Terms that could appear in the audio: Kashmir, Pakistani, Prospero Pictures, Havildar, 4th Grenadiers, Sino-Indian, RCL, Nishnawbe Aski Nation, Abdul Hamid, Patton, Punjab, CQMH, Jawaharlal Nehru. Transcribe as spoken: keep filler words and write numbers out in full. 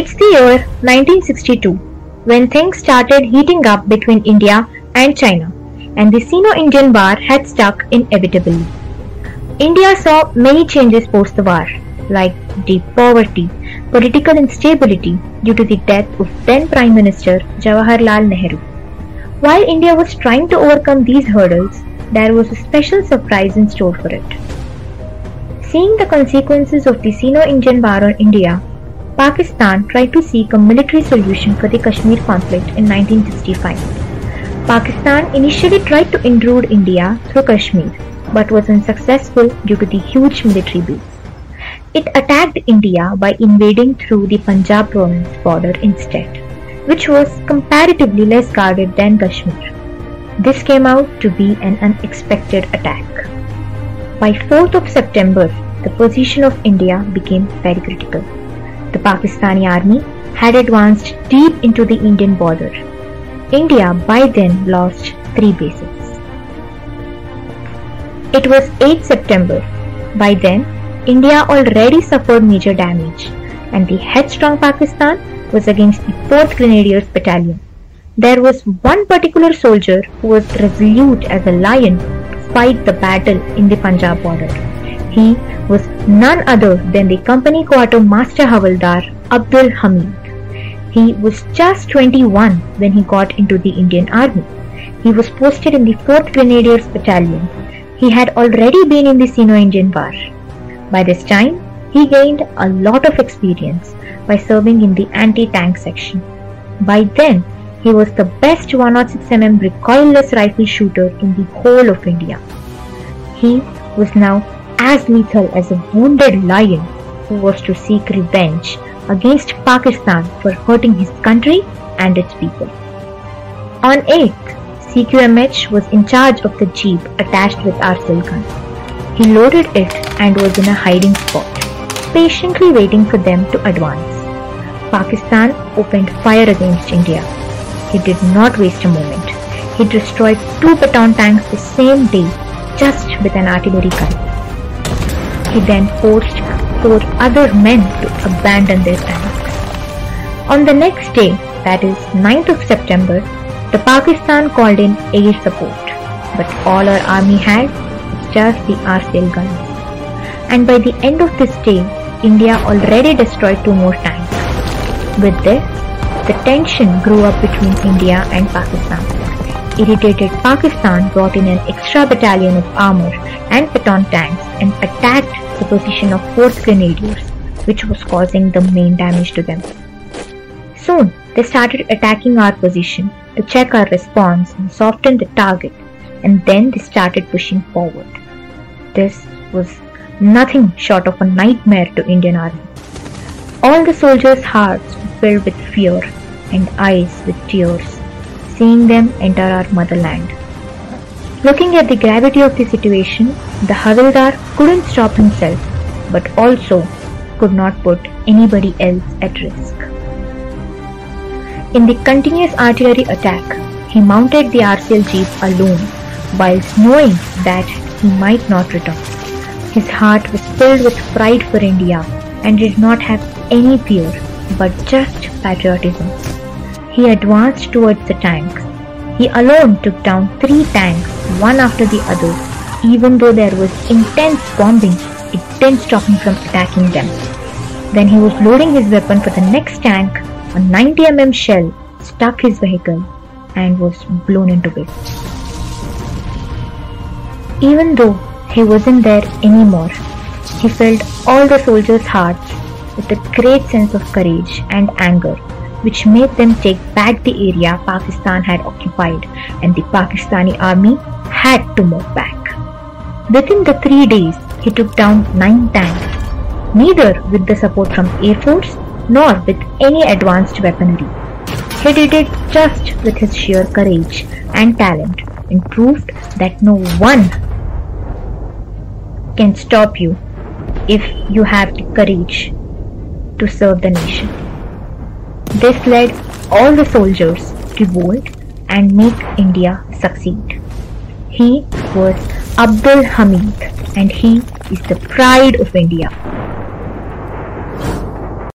It's the year nineteen sixty-two when things started heating up between India and China, and the Sino-Indian war had stuck inevitably. India saw many changes post the war, like deep poverty, political instability due to the death of then Prime Minister Jawaharlal Nehru. While India was trying to overcome these hurdles, there was a special surprise in store for it. Seeing the consequences of the Sino-Indian war on India, Pakistan tried to seek a military solution for the Kashmir conflict in nineteen sixty-five. Pakistan initially tried to intrude India through Kashmir, but was unsuccessful due to the huge military base. It attacked India by invading through the Punjab province border instead, which was comparatively less guarded than Kashmir. This came out to be an unexpected attack. By fourth of September, the position of India became very critical. The Pakistani army had advanced deep into the Indian border. India by then lost three bases. It was eighth of September. By then, India already suffered major damage, and the headstrong Pakistan was against the fourth Grenadiers battalion. There was one particular soldier who was resolute as a lion to fight the battle in the Punjab border. He was none other than the company quartermaster Havildar Abdul Hamid. He was just twenty-one when he got into the Indian army. He was posted in the fourth Grenadiers battalion. He had already been in the Sino-Indian war. By this time, he gained a lot of experience by serving in the anti-tank section. By then, he was the best one oh six millimeter recoilless rifle shooter in the whole of India. He was now as lethal as a wounded lion who was to seek revenge against Pakistan for hurting his country and its people. On eighth, C Q M H was in charge of the jeep attached with R C L gun. He loaded it and was in a hiding spot, patiently waiting for them to advance. Pakistan opened fire against India. He did not waste a moment. He destroyed two Patton tanks the same day, just with an artillery gun. He then forced four other men to abandon their tanks. On the next day, that is ninth of September, the Pakistan called in air support, but all our army had just the R C L guns. And by the end of this day, India already destroyed two more tanks. With this, the tension grew up between India and Pakistan. Irritated Pakistan brought in an extra battalion of armor and Patton tanks and attacked the position of fourth Grenadiers, which was causing the main damage to them. Soon, they started attacking our position to check our response and soften the target, and then they started pushing forward. This was nothing short of a nightmare to Indian army. All the soldiers' hearts were filled with fear and eyes with tears, seeing them enter our motherland. Looking at the gravity of the situation, the Havildar couldn't stop himself, but also could not put anybody else at risk. In the continuous artillery attack, he mounted the R C L jeep alone, whilst knowing that he might not return. His heart was filled with pride for India and did not have any fear but just patriotism. He advanced towards the tanks. He alone took down three tanks, one after the other. Even though there was intense bombing, it didn't stop him from attacking them. Then he was loading his weapon for the next tank. A ninety millimeter shell struck his vehicle and was blown into bits. Even though he wasn't there anymore, he filled all the soldiers' hearts with a great sense of courage and anger, which made them take back the area Pakistan had occupied, and the Pakistani army had to move back. Within the three days, he took down nine tanks, neither with the support from Air Force nor with any advanced weaponry. He did it just with his sheer courage and talent, and proved that no one can stop you if you have the courage to serve the nation. This led all the soldiers to revolt and make India succeed. He was Abdul Hamid, and he is the pride of India.